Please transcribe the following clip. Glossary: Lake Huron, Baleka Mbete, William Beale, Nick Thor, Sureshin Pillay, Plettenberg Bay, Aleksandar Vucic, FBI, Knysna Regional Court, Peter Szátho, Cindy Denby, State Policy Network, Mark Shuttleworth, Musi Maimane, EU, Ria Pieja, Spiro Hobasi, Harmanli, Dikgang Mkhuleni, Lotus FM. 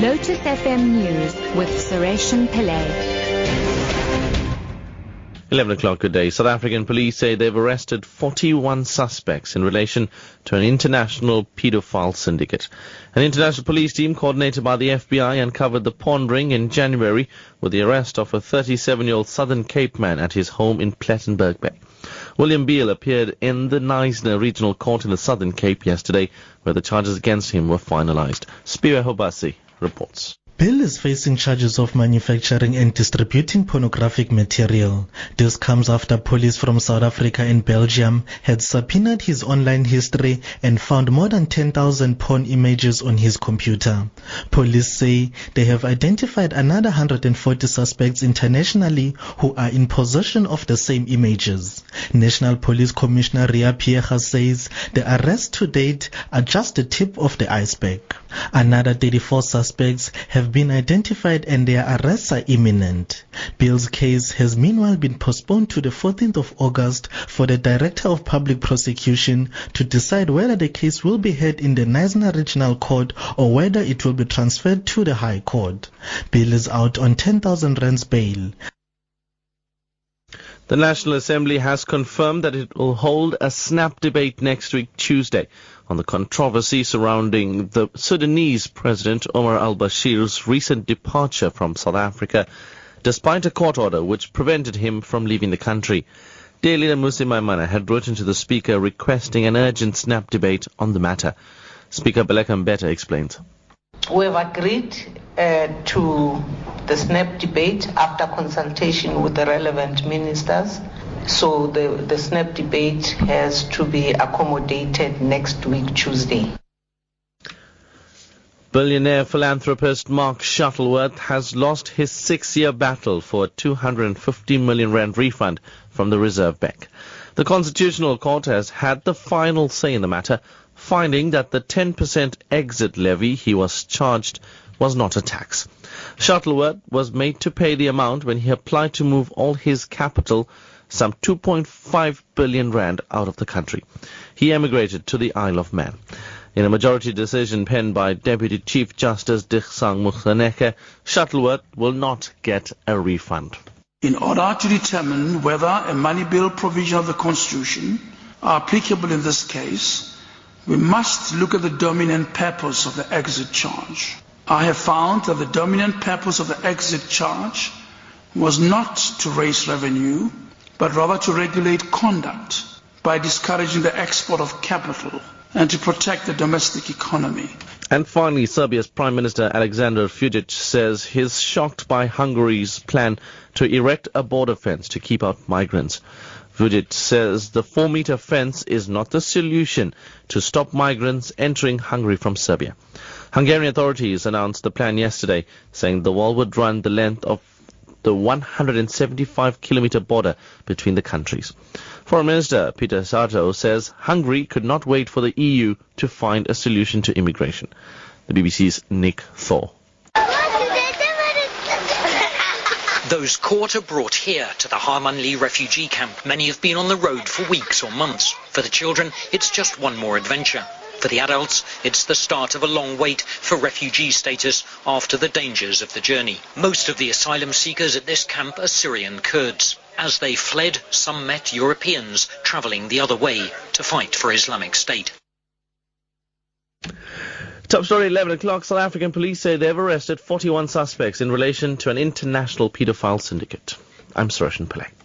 Lotus FM News with Sureshin Pillay. 11 o'clock today. South African police say they've arrested 41 suspects in relation to an international paedophile syndicate. An international police team coordinated by the FBI uncovered the pawn ring in January with the arrest of a 37-year-old Southern Cape man at his home in Plettenberg Bay. William Beale appeared in the Knysna Regional Court in the Southern Cape yesterday, where the charges against him were finalized. Spiro Hobasi reports. Bill is facing charges of manufacturing and distributing pornographic material. This comes after police from South Africa and Belgium had subpoenaed his online history and found more than 10,000 porn images on his computer. Police say they have identified another 140 suspects internationally who are in possession of the same images. National Police Commissioner Ria Pieja says the arrests to date are just the tip of the iceberg. Another 34 suspects have been identified and their arrests are imminent. Bill's case has meanwhile been postponed to the 14th of August for the Director of Public Prosecution to decide whether the case will be heard in the Knysna Regional Court or whether it will be transferred to the High Court. Bill is out on 10,000 rands bail. The National Assembly has confirmed that it will hold a snap debate next week, Tuesday, on the controversy surrounding the Sudanese President Omar al-Bashir's recent departure from South Africa, despite a court order which prevented him from leaving the country. Day leader Musi Maimane had written to the Speaker requesting an urgent snap debate on the matter. Speaker Baleka Mbete explains. We have agreed to the snap debate after consultation with the relevant ministers. So the snap debate has to be accommodated next week, Tuesday. Billionaire philanthropist Mark Shuttleworth has lost his 6-year battle for a 250 million rand refund from the Reserve Bank. The Constitutional Court has had the final say in the matter, finding that the 10% exit levy he was charged was not a tax. Shuttleworth was made to pay the amount when he applied to move all his capital, some 2.5 billion rand, out of the country. He emigrated to the Isle of Man. In a majority decision penned by Deputy Chief Justice Dikgang Mkhuleni, Shuttleworth will not get a refund. In order to determine whether a money bill provision of the Constitution are applicable in this case, we must look at the dominant purpose of the exit charge. I have found that the dominant purpose of the exit charge was not to raise revenue, but rather to regulate conduct by discouraging the export of capital and to protect the domestic economy. And finally, Serbia's Prime Minister Aleksandar Vucic says he's shocked by Hungary's plan to erect a border fence to keep out migrants. Vucic says the 4-meter fence is not the solution to stop migrants entering Hungary from Serbia. Hungarian authorities announced the plan yesterday, saying the wall would run the length of the 175-kilometer border between the countries. Foreign Minister Peter Szátho says Hungary could not wait for the EU to find a solution to immigration. The BBC's Nick Thor. Those caught are brought here to the Harmanli refugee camp. Many have been on the road for weeks or months. For the children, it's just one more adventure. For the adults, it's the start of a long wait for refugee status after the dangers of the journey. Most of the asylum seekers at this camp are Syrian Kurds. As they fled, some met Europeans travelling the other way to fight for Islamic State. Top story, 11 o'clock. South African police say they've arrested 41 suspects in relation to an international paedophile syndicate. I'm Sureshin Pillay.